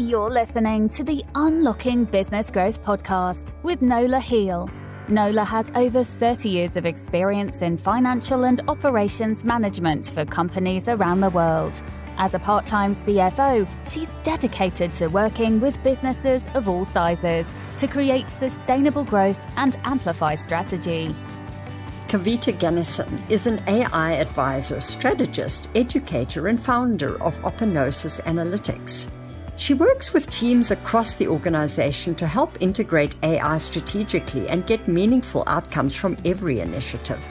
You're listening to the Unlocking Business Growth podcast with Nola Heal. Nola has over 30 years of experience in financial and operations management for companies around the world. As a part-time CFO, she's dedicated to working with businesses of all sizes to create sustainable growth and amplify strategy. Kavita Genison is an AI advisor, strategist, educator, and founder of Openosis Analytics. She works with teams across the organization to help integrate AI strategically and get meaningful outcomes from every initiative.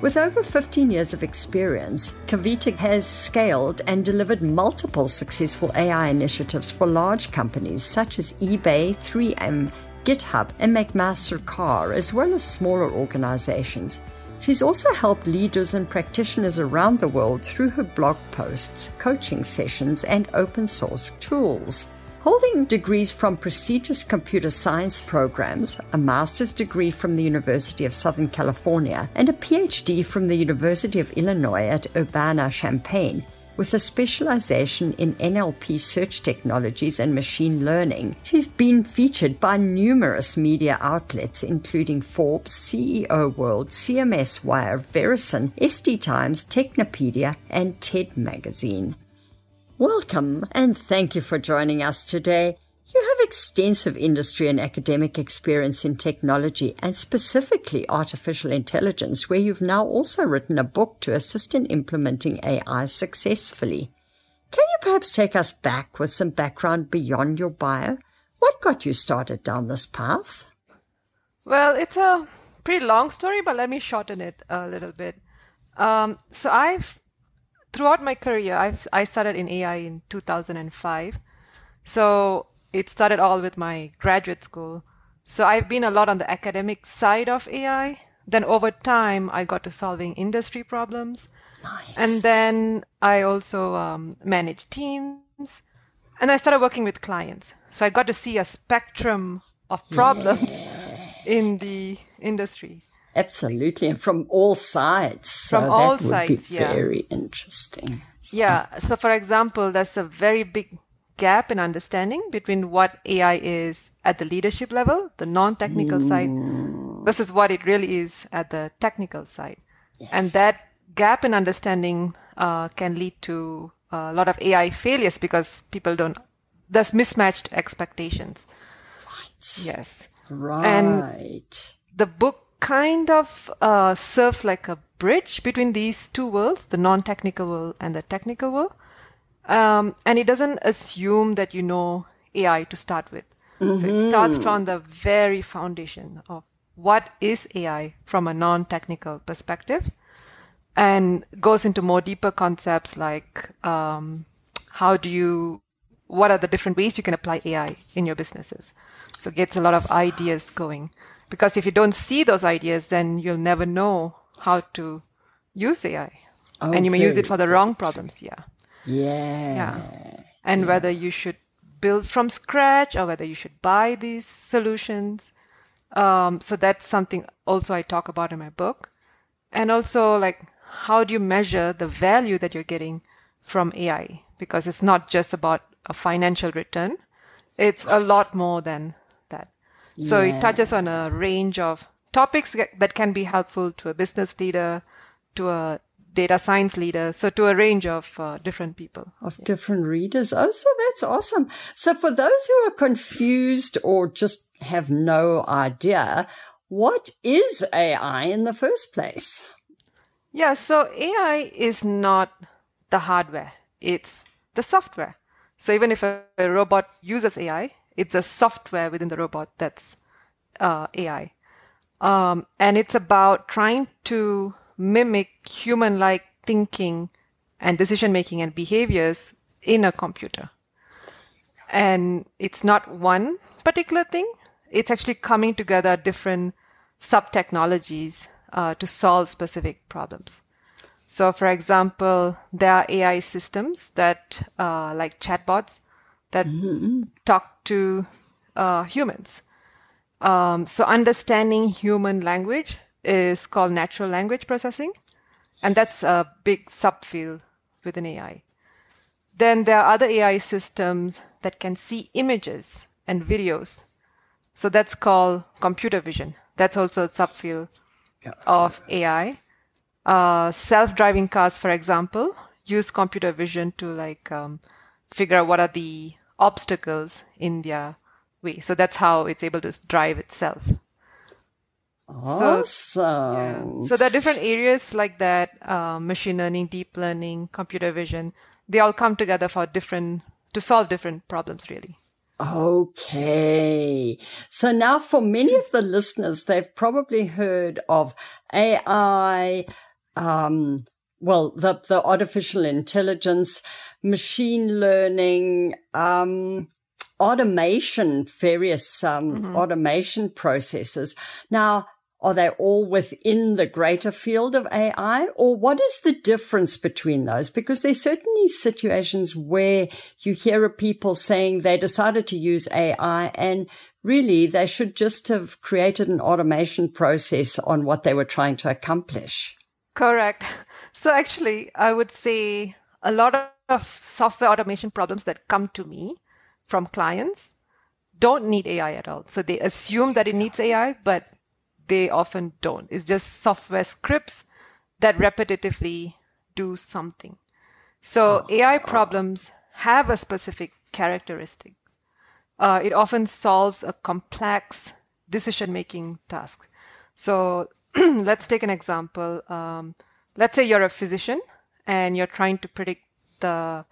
With over 15 years of experience, Kavita has scaled and delivered multiple successful AI initiatives for large companies such as eBay, 3M, GitHub, and McMaster Car, as well as smaller organizations. She's also helped leaders and practitioners around the world through her blog posts, coaching sessions, and open source tools. Holding degrees from prestigious computer science programs, a master's degree from the University of Southern California, and a PhD from the University of Illinois at Urbana-Champaign, with a specialization in NLP search technologies and machine learning. She's been featured by numerous media outlets, including Forbes, CEO World, CMS Wire, Verizon, SD Times, Technopedia, and TED Magazine. Welcome, and thank you for joining us today. You have extensive industry and academic experience in technology, and specifically artificial intelligence, where you've now also written a book to assist in implementing AI successfully. Can you perhaps take us back with some background beyond your bio? What got you started down this path? Well, it's a pretty long story, but let me shorten it a little bit. Throughout my career, I started in AI in 2005. So it started all with my graduate school. So I've been a lot on the academic side of AI. Then over time, I got to solving industry problems. Nice. And then I also managed teams. And I started working with clients. So I got to see a spectrum of problems in the industry. Absolutely. And from all sides. So from all sides, yeah. Very interesting. Yeah. So for example, there's a very big gap in understanding between what AI is at the leadership level, the non-technical side, versus what it really is at the technical side. Yes. And that gap in understanding can lead to a lot of AI failures because people there's mismatched expectations. Right. Yes. Right. And the book kind of serves like a bridge between these two worlds, the non-technical world and the technical world. And it doesn't assume that you know AI to start with. Mm-hmm. So it starts from the very foundation of what is AI from a non-technical perspective and goes into more deeper concepts like what are the different ways you can apply AI in your businesses? So it gets a lot of ideas going, because if you don't see those ideas, then you'll never know how to use AI. Okay. And you may use it for the wrong problems. Yeah. Yeah. And whether you should build from scratch or whether you should buy these solutions. So that's something also I talk about in my book. And also, like, how do you measure the value that you're getting from AI? Because it's not just about a financial return. It's a lot more than that. So it touches on a range of topics that can be helpful to a business leader, to a data science leader, so to a range of different people. Of different readers. Oh, so that's awesome. So for those who are confused or just have no idea, what is AI in the first place? Yeah, so AI is not the hardware. It's the software. So even if a robot uses AI, it's a software within the robot that's AI. And it's about trying to mimic human-like thinking and decision-making and behaviors in a computer. And it's not one particular thing. It's actually coming together different sub-technologies to solve specific problems. So, for example, there are AI systems that, like chatbots, that talk to humans. So understanding human language is called natural language processing, and that's a big subfield within AI. Then there are other AI systems that can see images and videos. So that's called computer vision. That's also a subfield of AI. Self-driving cars, for example, use computer vision to figure out what are the obstacles in their way. So that's how it's able to drive itself. Awesome. So there are different areas like that, machine learning, deep learning, computer vision. They all come together to solve different problems, really. Okay. So now for many of the listeners, they've probably heard of AI, the artificial intelligence, machine learning, automation, various automation processes. Now, are they all within the greater field of AI, or what is the difference between those? Because there's certainly situations where you hear of people saying they decided to use AI and really they should just have created an automation process on what they were trying to accomplish. Correct. So actually, I would say a lot of software automation problems that come to me from clients don't need AI at all. So they assume that it needs AI, but they often don't. It's just software scripts that repetitively do something. So AI problems have a specific characteristic. It often solves a complex decision-making task. So let's take an example. Let's say you're a physician and you're trying to predict the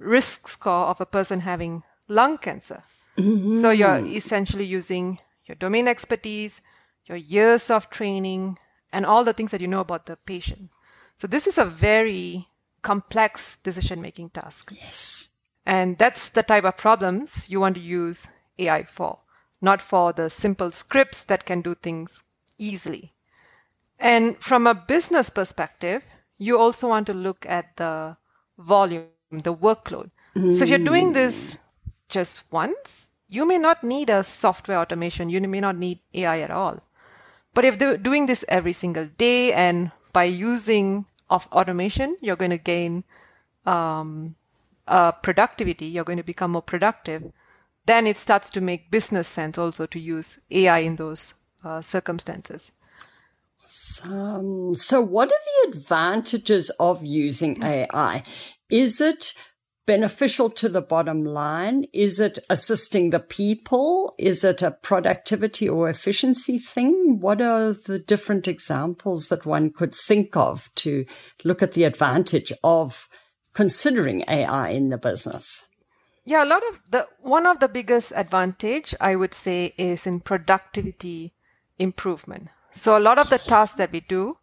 risk score of a person having lung cancer. Mm-hmm. So you're essentially using your domain expertise, your years of training, and all the things that you know about the patient. So this is a very complex decision-making task. Yes. And that's the type of problems you want to use AI for, not for the simple scripts that can do things easily. And from a business perspective, you also want to look at the volume, the workload. Mm. So if you're doing this just once, you may not need a software automation. You may not need AI at all. But if they're doing this every single day and by using of automation, you're going to gain productivity. You're going to become more productive. Then it starts to make business sense also to use AI in those circumstances. So what are the advantages of using AI? Is it beneficial to the bottom line? Is it assisting the people? Is it a productivity or efficiency thing? What are the different examples that one could think of to look at the advantage of considering AI in the business? Yeah, one of the biggest advantage I would say is in productivity improvement. So a lot of the tasks that we do,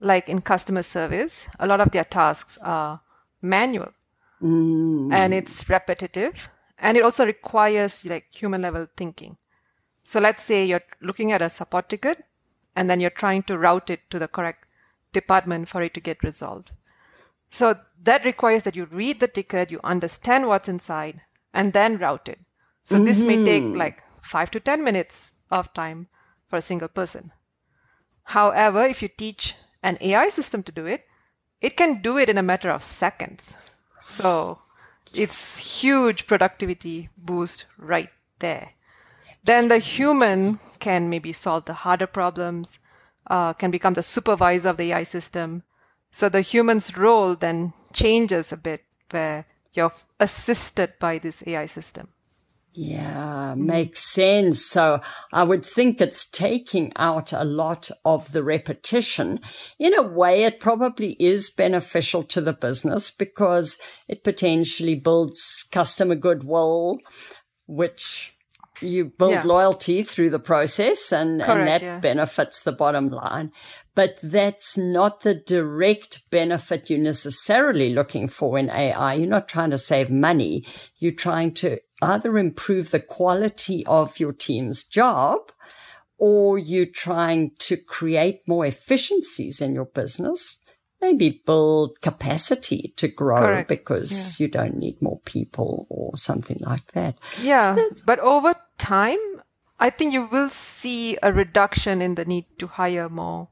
like in customer service, a lot of their tasks are manual. Mm. And it's repetitive, and it also requires human level thinking. So let's say you're looking at a support ticket and then you're trying to route it to the correct department for it to get resolved. So that requires that you read the ticket, you understand what's inside, and then route it. So this may take 5 to 10 minutes of time for a single person. However, if you teach an AI system to do it, it can do it in a matter of seconds. So it's huge productivity boost right there. Then the human can maybe solve the harder problems, can become the supervisor of the AI system. So the human's role then changes a bit where you're assisted by this AI system. Yeah, makes sense. So I would think it's taking out a lot of the repetition. In a way, it probably is beneficial to the business because it potentially builds customer goodwill, which you build loyalty through the process and that benefits the bottom line. But that's not the direct benefit you're necessarily looking for in AI. You're not trying to save money. You're trying to either improve the quality of your team's job, or you're trying to create more efficiencies in your business, maybe build capacity to grow because you don't need more people or something like that. Yeah, but over time, I think you will see a reduction in the need to hire more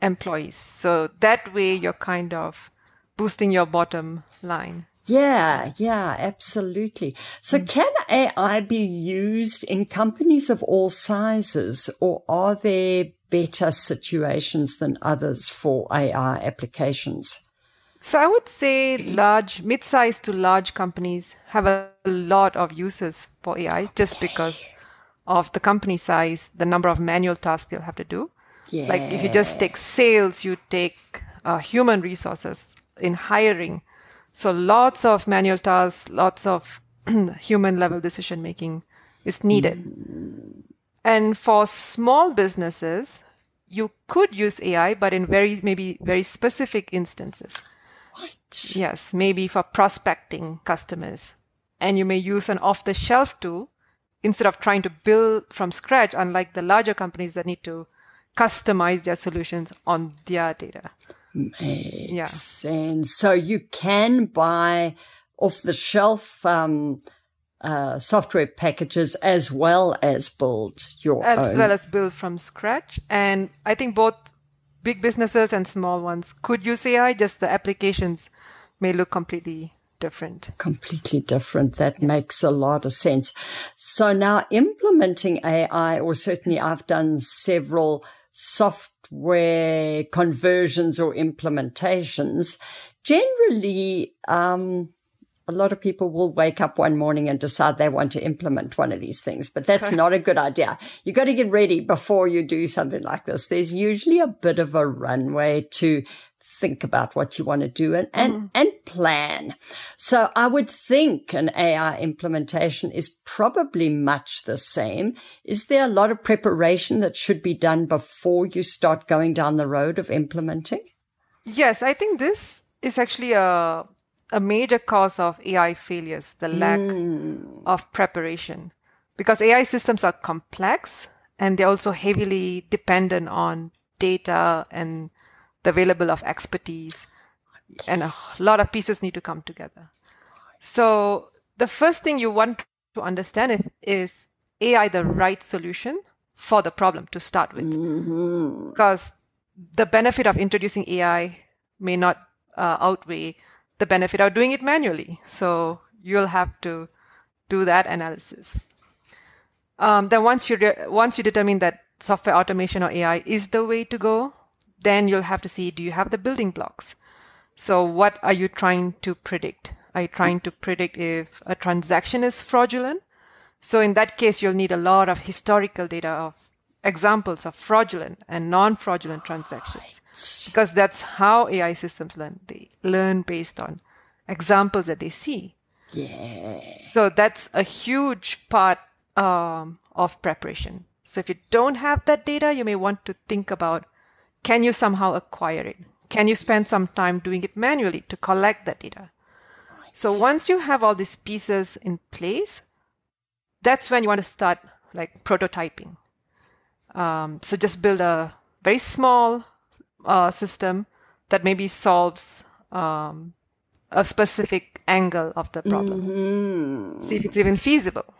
employees. So that way, you're kind of boosting your bottom line. Yeah, absolutely. So can AI be used in companies of all sizes, or are there better situations than others for AI applications? So I would say large, mid-sized to large companies have a lot of uses for AI just because of the company size, the number of manual tasks they'll have to do. Yeah. Like if you just take sales, you take human resources in hiring. So lots of manual tasks, lots of human level decision making is needed. And for small businesses, you could use AI, but in very specific instances. What? Yes, maybe for prospecting customers. And you may use an off-the-shelf tool instead of trying to build from scratch, unlike the larger companies that need to customize their solutions on their data. Makes sense. So you can buy off-the-shelf software packages as well as build your own. As well as build from scratch. And I think both big businesses and small ones could use AI, just the applications may look completely different. Completely different. That makes a lot of sense. So now implementing AI, or certainly I've done several software conversions or implementations, generally a lot of people will wake up one morning and decide they want to implement one of these things, but that's not a good idea. You got to get ready before you do something like this. There's usually a bit of a runway to think about what you want to do and plan. So I would think an AI implementation is probably much the same. Is there a lot of preparation that should be done before you start going down the road of implementing? Yes, I think this is actually a major cause of AI failures, the lack of preparation. Because AI systems are complex and they're also heavily dependent on data and the available of expertise, and a lot of pieces need to come together. So the first thing you want to understand is AI the right solution for the problem to start with? Because the benefit of introducing AI may not outweigh the benefit of doing it manually. So you'll have to do that analysis. Then once you determine that software automation or AI is the way to go, then you'll have to see, do you have the building blocks? So what are you trying to predict? Are you trying to predict if a transaction is fraudulent? So in that case, you'll need a lot of historical data of examples of fraudulent and non-fraudulent transactions, because that's how AI systems learn. They learn based on examples that they see. Yeah. So that's a huge part of preparation. So if you don't have that data, you may want to think about, can you somehow acquire it? Can you spend some time doing it manually to collect that data? So once you have all these pieces in place, that's when you want to start like prototyping. So just build a very small system that maybe solves a specific angle of the problem. See if it's even feasible.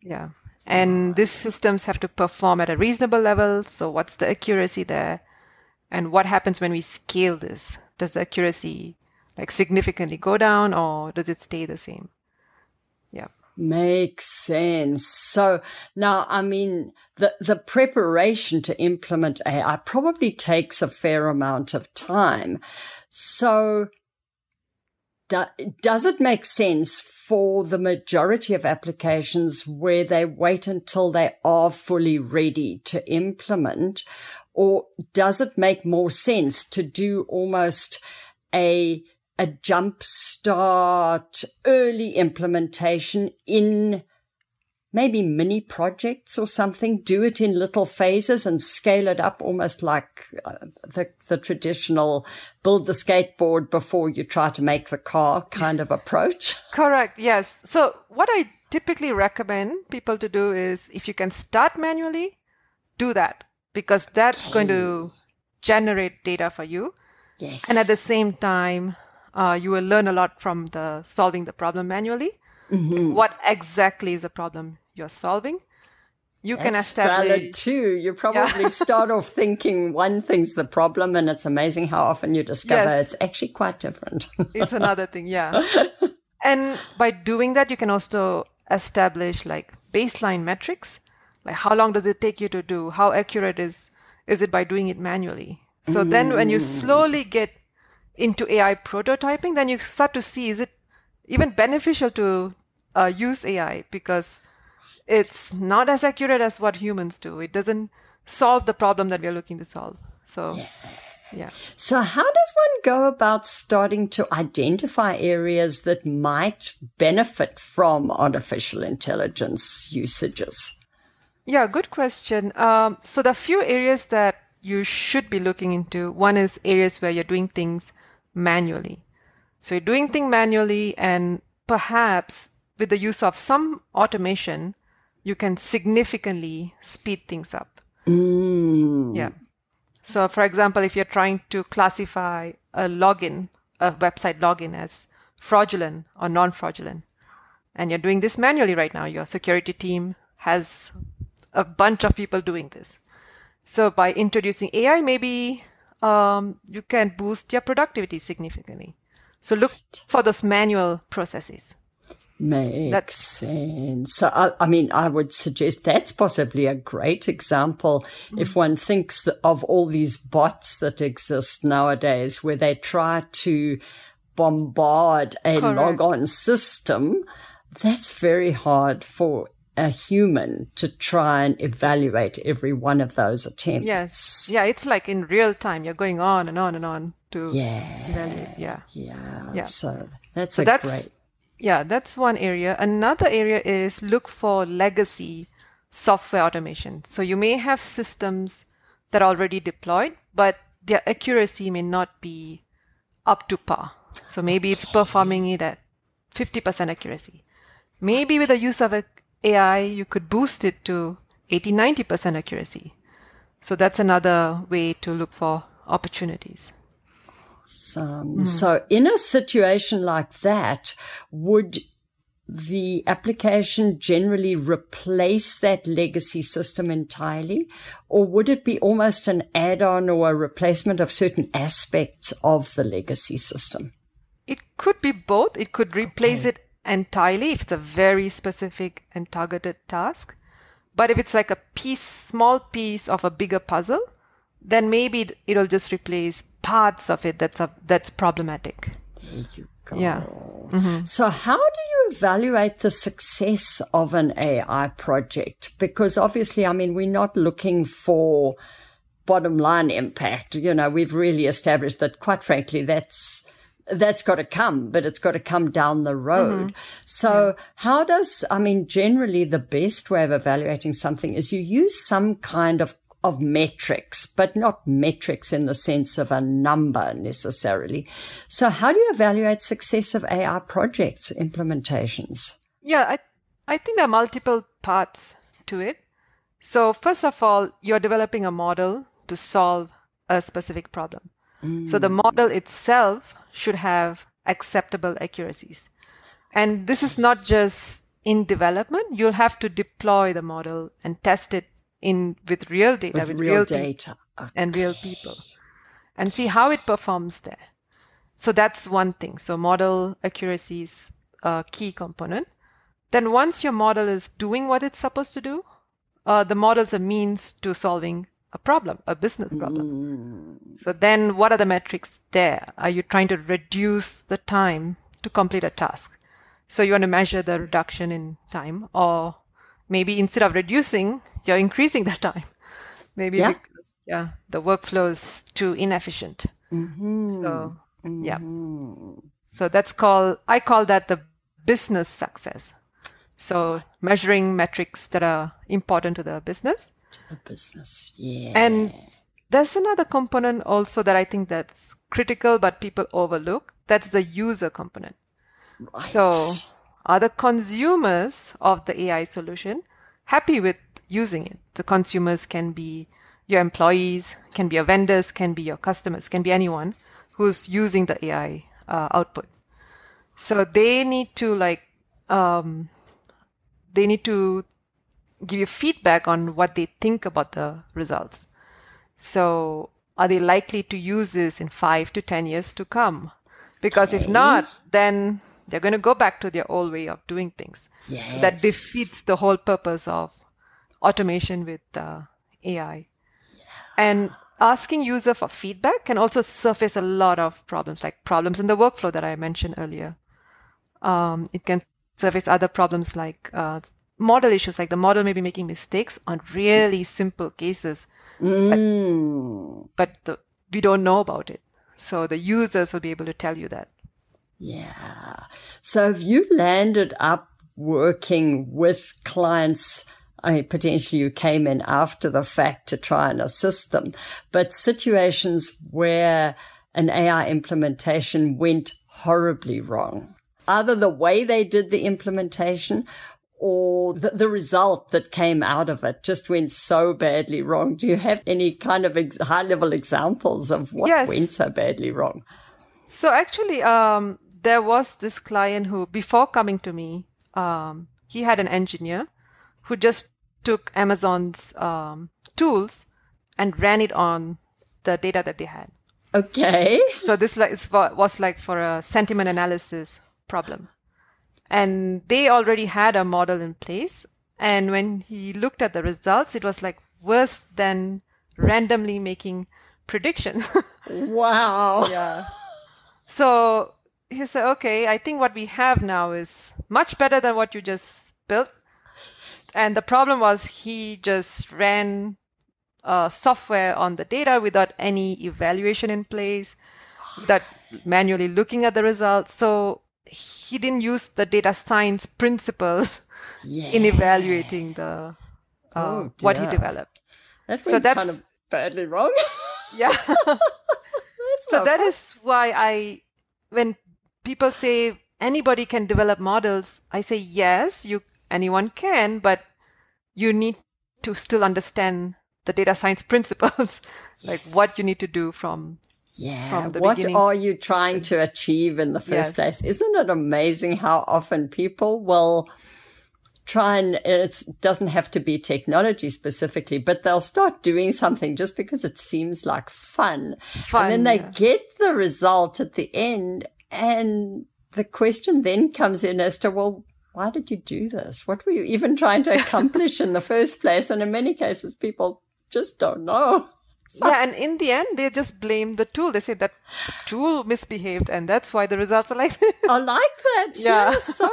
Yeah. And these systems have to perform at a reasonable level. So what's the accuracy there? And what happens when we scale this? Does the accuracy like significantly go down, or does it stay the same? Yeah. Makes sense. So now, I mean, the preparation to implement AI probably takes a fair amount of time. So does it make sense for the majority of applications where they wait until they are fully ready to implement, or does it make more sense to do almost a jump start early implementation in maybe mini projects or something, do it in little phases and scale it up almost like the traditional build the skateboard before you try to make the car kind of approach? Correct, yes. So what I typically recommend people to do is, if you can start manually, do that, because that's going to generate data for you. Yes. And at the same time, you will learn a lot from the solving the problem manually. What exactly is the problem you're solving? You can establish. Valid too. You probably start off thinking one thing's the problem, and it's amazing how often you discover it's actually quite different. It's another thing, And by doing that, you can also establish like baseline metrics, like how long does it take you to do? How accurate is it by doing it manually? So then when you slowly get into AI prototyping, then you start to see, is it even beneficial to use AI? Because it's not as accurate as what humans do. It doesn't solve the problem that we're looking to solve. So, So how does one go about starting to identify areas that might benefit from artificial intelligence usages? Yeah, good question. So the few areas that you should be looking into, one is areas where you're doing things manually. So you're doing things manually, and perhaps with the use of some automation, you can significantly speed things up. So for example, if you're trying to classify a login, a website login as fraudulent or non-fraudulent, and you're doing this manually right now, your security team has a bunch of people doing this. So by introducing AI, maybe you can boost your productivity significantly. So look for those manual processes. Makes sense. So, I mean, I would suggest that's possibly a great example if one thinks of all these bots that exist nowadays where they try to bombard a logon system. That's very hard for a human to try and evaluate every one of those attempts. Yeah, it's like in real time. You're going on and on and on to evaluate. So that's great. Yeah, that's one area. Another area is look for legacy software automation. So you may have systems that are already deployed, but their accuracy may not be up to par. So maybe it's performing it at 50% accuracy. Maybe with the use of AI, you could boost it to 80, 90% accuracy. So that's another way to look for opportunities. So in a situation like that, would the application generally replace that legacy system entirely, or would it be almost an add-on or a replacement of certain aspects of the legacy system? It could be both. It could replace it entirely if it's a very specific and targeted task. But if it's like a piece, small piece of a bigger puzzle, then maybe it'll just replace parts of it that's problematic. There you go. So how do you evaluate the success of an AI project? Because obviously, I mean, we're not looking for bottom line impact. You know, we've really established that, quite frankly, that's got to come, but it's got to come down the road. So how does, I mean, generally the best way of evaluating something is you use some kind of metrics, but not metrics in the sense of a number necessarily. So how do you evaluate success of AI projects, implementations? I think there are multiple parts to it. So first of all, you're developing a model to solve a specific problem. So the model itself should have acceptable accuracies. And this is not just in development. You'll have to deploy the model and test it with real data, and real people, and see how it performs there. So that's one thing. So model accuracy is a key component. Then once your model is doing what it's supposed to do, the model's a means to solving a problem, a business problem. So then what are the metrics there? Are you trying to reduce the time to complete a task? So you want to measure the reduction in time, or maybe instead of reducing, you're increasing the time. Maybe because, the workflow is too inefficient. So, So that's I call that the business success. So measuring metrics that are important to the business. And there's another component also that I think that's critical, but people overlook. That's the user component. So are the consumers of the AI solution happy with using it? The consumers can be your employees, can be your vendors, can be your customers, can be anyone who's using the AI output. So they need to give you feedback on what they think about the results. So are they likely to use this in 5 to 10 years to come? Because if not, then they're going to go back to their old way of doing things. Yes. So that defeats the whole purpose of automation with AI. Yeah. And asking user for feedback can also surface a lot of problems, like problems in the workflow that I mentioned earlier. It can surface other problems like model issues, like the model may be making mistakes on really simple cases, but we don't know about it. So the users will be able to tell you that. Yeah. So if you landed up working with clients, I mean, potentially you came in after the fact to try and assist them, but situations where an AI implementation went horribly wrong, either the way they did the implementation or the result that came out of it just went so badly wrong. Do you have any kind of high-level examples of what went so badly wrong? So actually, there was this client who, before coming to me, he had an engineer who just took Amazon's tools and ran it on the data that they had. Okay. So this was like for a sentiment analysis problem. And they already had a model in place. And when he looked at the results, it was like worse than randomly making predictions. Wow. Yeah. So he said, okay, I think what we have now is much better than what you just built. And the problem was he just ran software on the data without any evaluation in place, without manually looking at the results. So he didn't use the data science principles in evaluating the what he developed. That's kind of badly wrong. Yeah. So that is why when people say anybody can develop models, I say, yes, anyone can, but you need to still understand the data science principles, like what you need to do from the beginning. What are you trying to achieve in the first place? Isn't it amazing how often people will try, and it doesn't have to be technology specifically, but they'll start doing something just because it seems like fun, and then they get the result at the end, and the question then comes in as to, well, why did you do this? What were you even trying to accomplish in the first place? And in many cases, people just don't know. Yeah, and in the end, they just blame the tool. They say that the tool misbehaved, and that's why the results are like this. I like that. Yeah. So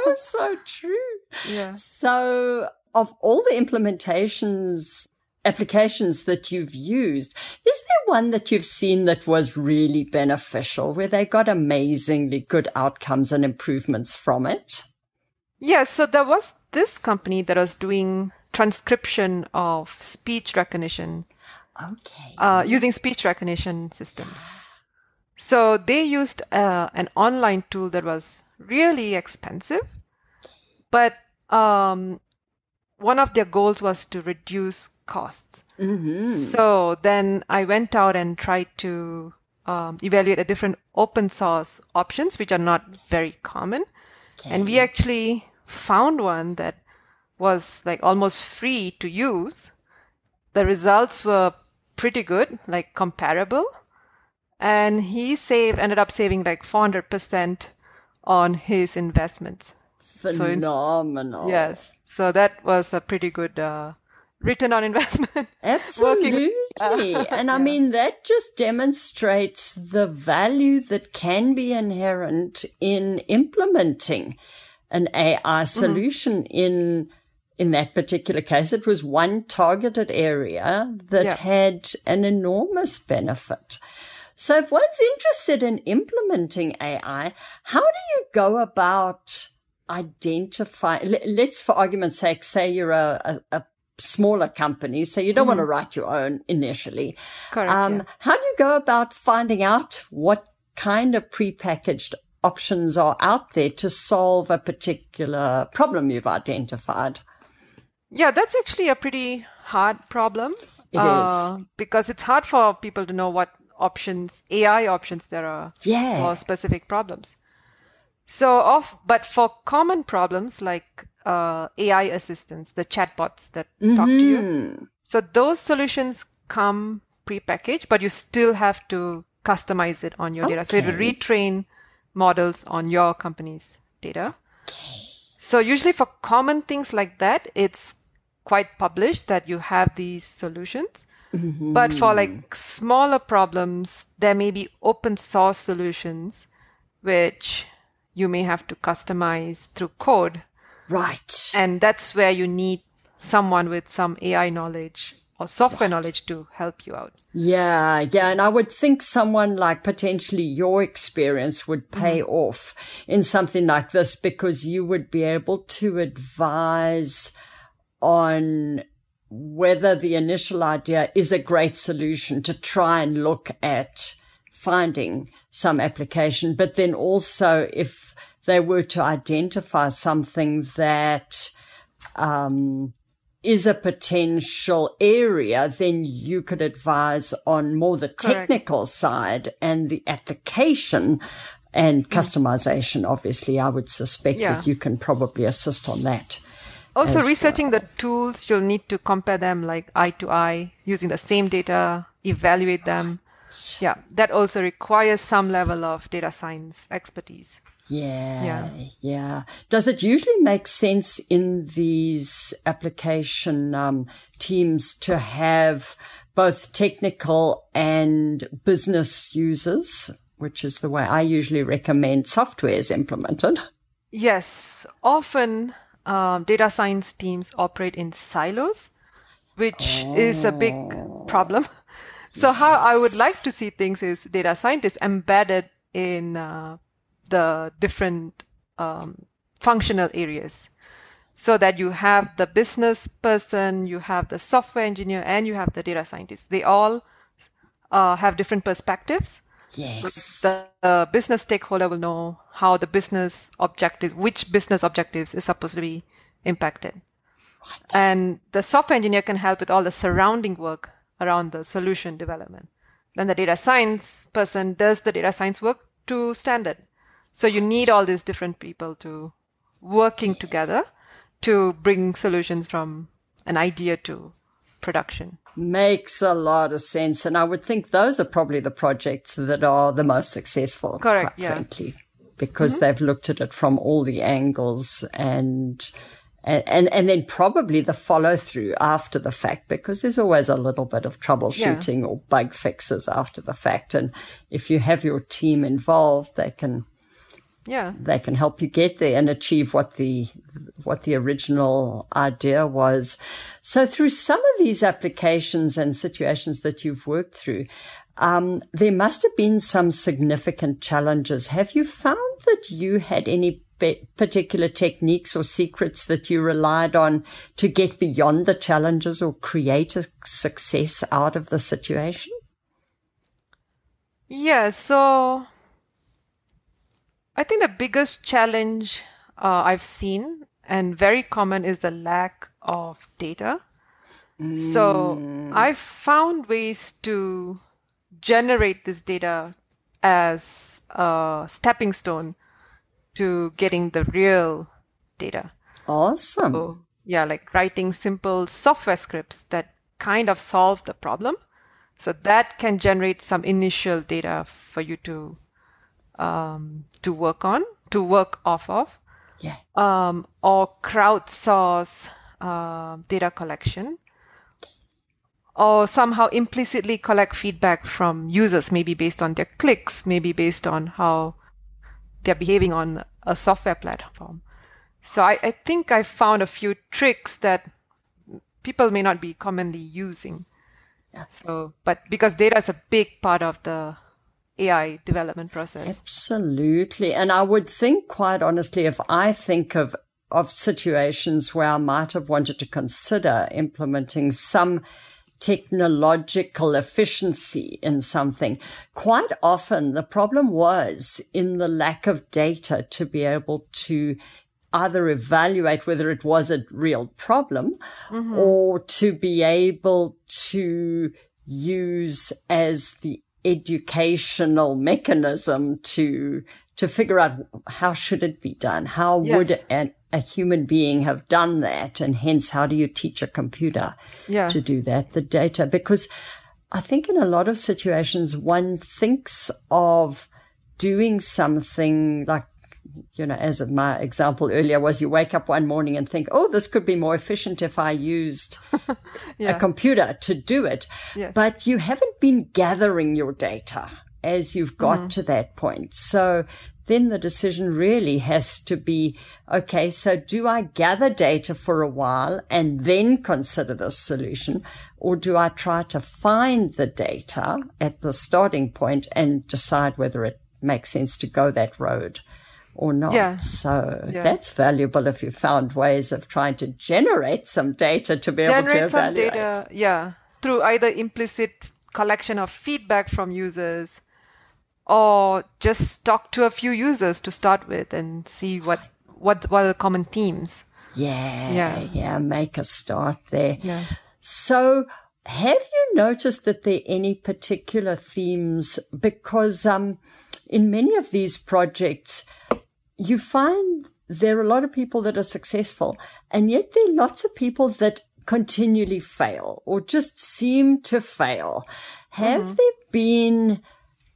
true. Yeah. So of all the applications that you've used, is there one that you've seen that was really beneficial, where they got amazingly good outcomes and improvements from it? Yeah, so there was this company that was doing transcription of speech recognition. Okay. Using speech recognition systems. So they used an online tool that was really expensive, but one of their goals was to reduce costs. Mm-hmm. So then I went out and tried to evaluate a different open source options, which are not very common. Okay. And we actually found one that was like almost free to use. The results were pretty good, like comparable. And he ended up saving like 400% on his investments. Phenomenal. Yes. So that was a pretty good return on investment. Absolutely. And I mean, that just demonstrates the value that can be inherent in implementing an AI solution in that particular case. It was one targeted area that had an enormous benefit. So if one's interested in implementing AI, how do you go about identifying? Let's, for argument's sake, say you're a smaller company, so you don't want to write your own initially. Correct. How do you go about finding out what kind of prepackaged options are out there to solve a particular problem you've identified? Yeah, that's actually a pretty hard problem. It is. Because it's hard for people to know what AI options there are for specific problems. But for common problems like AI assistants, the chatbots that talk to you. So those solutions come prepackaged, but you still have to customize it on your data. So it will retrain models on your company's data. Okay. So usually for common things like that, it's quite published that you have these solutions. Mm-hmm. But for like smaller problems, there may be open source solutions, which you may have to customize through code. Right. And that's where you need someone with some AI knowledge or software knowledge to help you out. Yeah, yeah. And I would think someone like potentially your experience would pay off in something like this, because you would be able to advise on whether the initial idea is a great solution to try and look at finding some application, but then also if they were to identify something that is a potential area, then you could advise on more the technical side and the application and customization. Obviously, I would suspect that you can probably assist on that. Also, researching the tools, you'll need to compare them like eye to eye, using the same data, evaluate them. Yeah, that also requires some level of data science expertise. Yeah. Does it usually make sense in these application teams to have both technical and business users, which is the way I usually recommend software is implemented? Yes. Often data science teams operate in silos, which is a big problem. So how I would like to see things is data scientists embedded in the different functional areas, so that you have the business person, you have the software engineer, and you have the data scientist. They all have different perspectives. Yes. The business stakeholder will know how the business objectives, which business objectives is supposed to be impacted. Right. And the software engineer can help with all the surrounding work around the solution development. Then the data science person does the data science work to standard. So you need all these different people to working together to bring solutions from an idea to production. Makes a lot of sense. And I would think those are probably the projects that are the most successful, Correct, quite frankly, because they've looked at it from all the angles and then probably the follow through after the fact, because there's always a little bit of troubleshooting or bug fixes after the fact. And if you have your team involved, they can help you get there and achieve what the original idea was. So through some of these applications and situations that you've worked through, there must have been some significant challenges. Have you found that you had any particular techniques or secrets that you relied on to get beyond the challenges or create a success out of the situation? Yeah, so I think the biggest challenge I've seen and very common is the lack of data. So I've found ways to generate this data as a stepping stone to getting the real data. Awesome. So, like writing simple software scripts that kind of solve the problem. So that can generate some initial data for you to work off of, or crowdsource data collection, or somehow implicitly collect feedback from users, maybe based on their clicks, maybe based on how they're behaving on a software platform. So I think I found a few tricks that people may not be commonly using. Yeah. So, but because data is a big part of the AI development process. Absolutely. And I would think, quite honestly, if I think of situations where I might have wanted to consider implementing some technological efficiency in something, quite often the problem was in the lack of data to be able to either evaluate whether it was a real problem or to be able to use as the educational mechanism to figure out how should it be done? How would a human being have done that? And hence, how do you teach a computer to do that? The data, because I think in a lot of situations, one thinks of doing something like, you know, as my example earlier was, you wake up one morning and think, oh, this could be more efficient if I used a computer to do it. Yeah. But you haven't been gathering your data as you've got to that point. So then the decision really has to be, okay, so do I gather data for a while and then consider this solution, or do I try to find the data at the starting point and decide whether it makes sense to go that road or not? Yeah. So that's valuable if you found ways of trying to generate some data to be able to evaluate. Generate some data, through either implicit collection of feedback from users or just talk to a few users to start with and see what are the common themes. Make a start there. Yeah. So have you noticed that there are any particular themes? Because in many of these projects, you find there are a lot of people that are successful, and yet there are lots of people that continually fail or just seem to fail. Have there been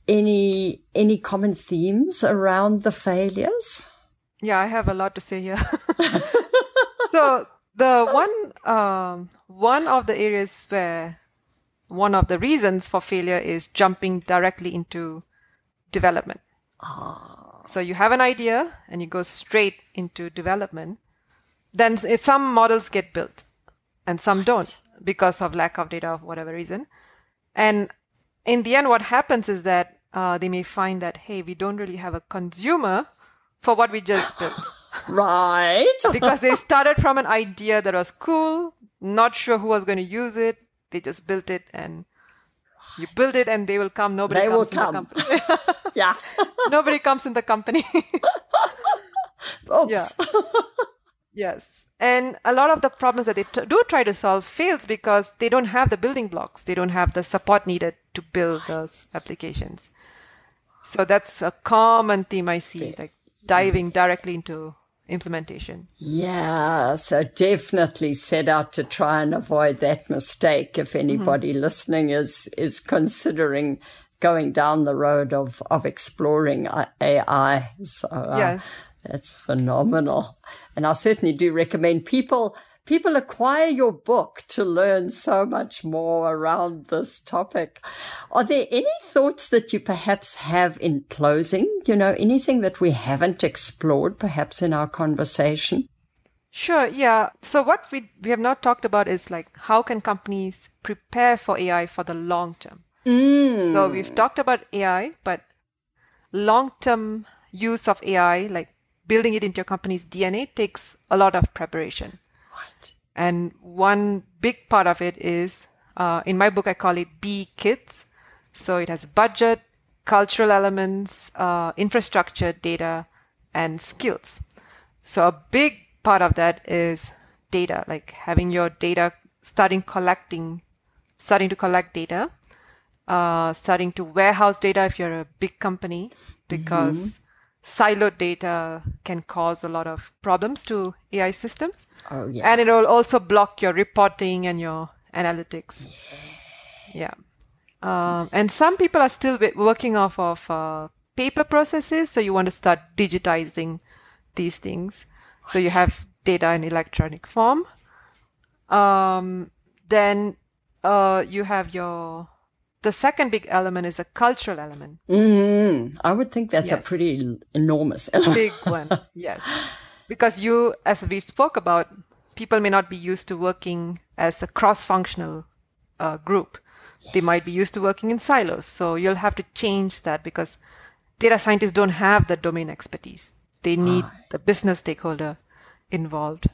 any common themes around the failures? Yeah, I have a lot to say here. So the one of the areas where one of the reasons for failure is jumping directly into development. So you have an idea and you go straight into development. Then some models get built and some don't because of lack of data or whatever reason. And in the end, what happens is that they may find that, hey, we don't really have a consumer for what we just built. Right. Because they started from an idea that was cool, not sure who was going to use it. They just built it and you build it and they will come. Nobody comes in the company. Yeah. Nobody comes in the company. Oops. Yeah. Yes. And a lot of the problems that they do try to solve fails because they don't have the building blocks. They don't have the support needed to build those applications. So that's a common theme I see, like diving directly into implementation. Yeah. So definitely set out to try and avoid that mistake if anybody listening is considering going down the road of exploring AI. So that's phenomenal. And I certainly do recommend people acquire your book to learn so much more around this topic. Are there any thoughts that you perhaps have in closing? You know, anything that we haven't explored perhaps in our conversation? Sure, yeah. So what we have not talked about is like how can companies prepare for AI for the long term? So we've talked about AI, but long-term use of AI, like building it into your company's DNA, takes a lot of preparation. Right. And one big part of it is, in my book, I call it B Kids. So it has budget, cultural elements, infrastructure, data, and skills. So a big part of that is data, like having your data, starting to collect data. Starting to warehouse data if you're a big company, because siloed data can cause a lot of problems to AI systems. Oh, yeah. And it will also block your reporting and your analytics. Yeah. And some people are still working off of paper processes, so you want to start digitizing these things. What? So you have data in electronic form. Then you have your... The second big element is a cultural element. I would think that's a pretty enormous element. Big one, yes. Because you, as we spoke about, people may not be used to working as a cross-functional group. Yes. They might be used to working in silos. So you'll have to change that because data scientists don't have the domain expertise. They need the business stakeholder involved.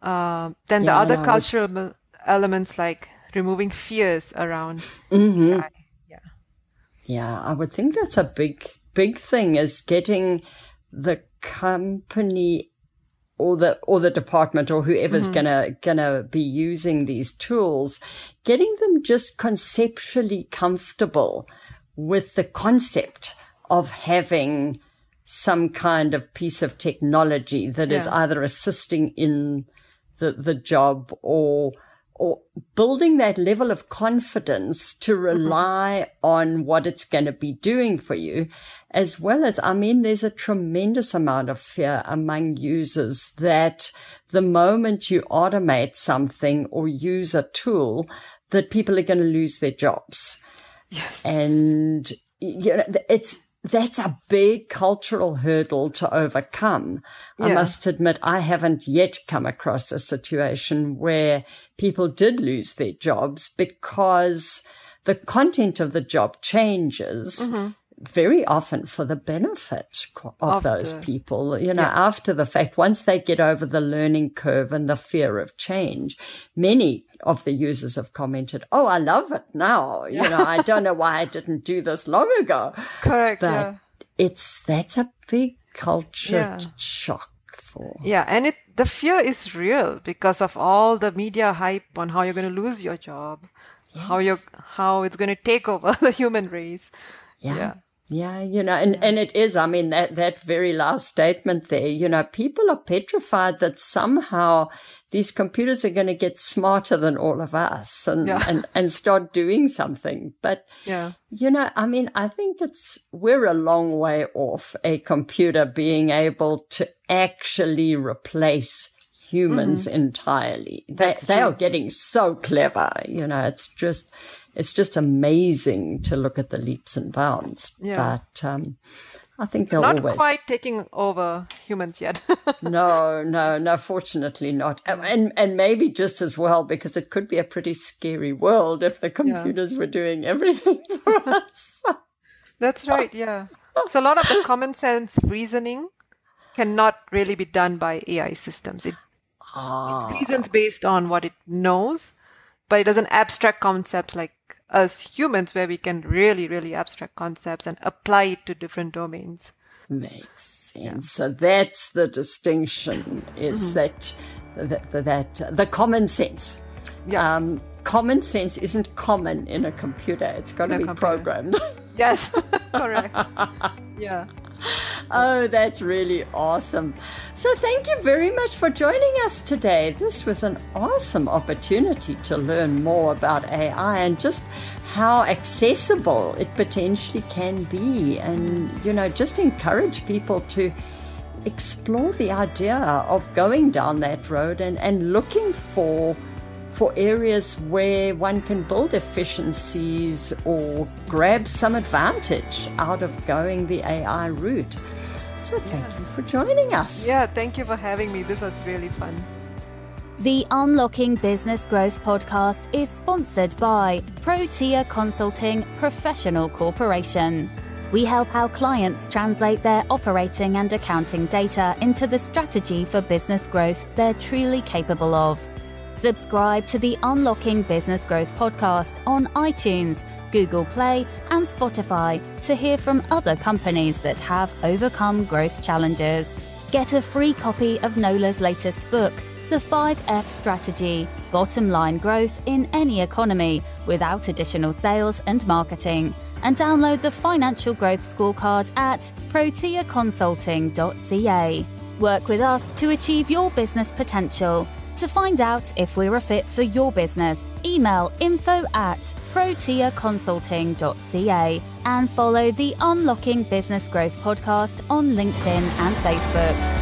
Then the other cultural elements like removing fears around AI. Yeah, I would think that's a big thing, is getting the company or the department or whoever's gonna be using these tools, getting them just conceptually comfortable with the concept of having some kind of piece of technology that is either assisting in the job or building that level of confidence to rely on what it's going to be doing for you, as well as, I mean, there's a tremendous amount of fear among users that the moment you automate something or use a tool, that people are going to lose their jobs. Yes. And you know, that's a big cultural hurdle to overcome. Yeah. I must admit, I haven't yet come across a situation where people did lose their jobs because the content of the job changes very often for the benefit of those people. You know, after the fact, once they get over the learning curve and the fear of change, many of the users have commented, "Oh, I love it now. You know, I don't know why I didn't do this long ago." Correct. But that's a big culture shock for. Yeah, and the fear is real because of all the media hype on how you're going to lose your job, how it's going to take over the human race. Yeah, you know, and it is, I mean, that very last statement there, you know, people are petrified that somehow these computers are going to get smarter than all of us and start doing something. But, you know, I mean, I think we're a long way off a computer being able to actually replace humans entirely. They are getting so clever, you know, it's just amazing to look at the leaps and bounds. Yeah. But I think they're not quite taking over humans yet. No, fortunately not. And maybe just as well, because it could be a pretty scary world if the computers were doing everything for us. That's right, yeah. So a lot of the common sense reasoning cannot really be done by AI systems. It reasons based on what it knows, but it doesn't abstract concepts like us humans, where we can really, really abstract concepts and apply it to different domains. Makes sense. Yeah. So that's the distinction, is that the common sense. Yeah. Common sense isn't common in a computer. It's got to be programmed. Yes, correct. Yeah. Oh, that's really awesome. So thank you very much for joining us today. This was an awesome opportunity to learn more about AI and just how accessible it potentially can be. And, you know, just encourage people to explore the idea of going down that road and looking for areas where one can build efficiencies or grab some advantage out of going the AI route. So thank you for joining us. Yeah, thank you for having me. This was really fun. The Unlocking Business Growth podcast is sponsored by Protea Consulting Professional Corporation. We help our clients translate their operating and accounting data into the strategy for business growth they're truly capable of. Subscribe to the Unlocking Business Growth podcast on iTunes, Google Play, and Spotify to hear from other companies that have overcome growth challenges. Get a free copy of Nola's latest book, The 5F Strategy, Bottom Line Growth in Any Economy Without Additional Sales and Marketing, and download the Financial Growth Scorecard at proteaconsulting.ca. Work with us to achieve your business potential. To find out if we're a fit for your business, email info@proteaconsulting.ca and follow the Unlocking Business Growth podcast on LinkedIn and Facebook.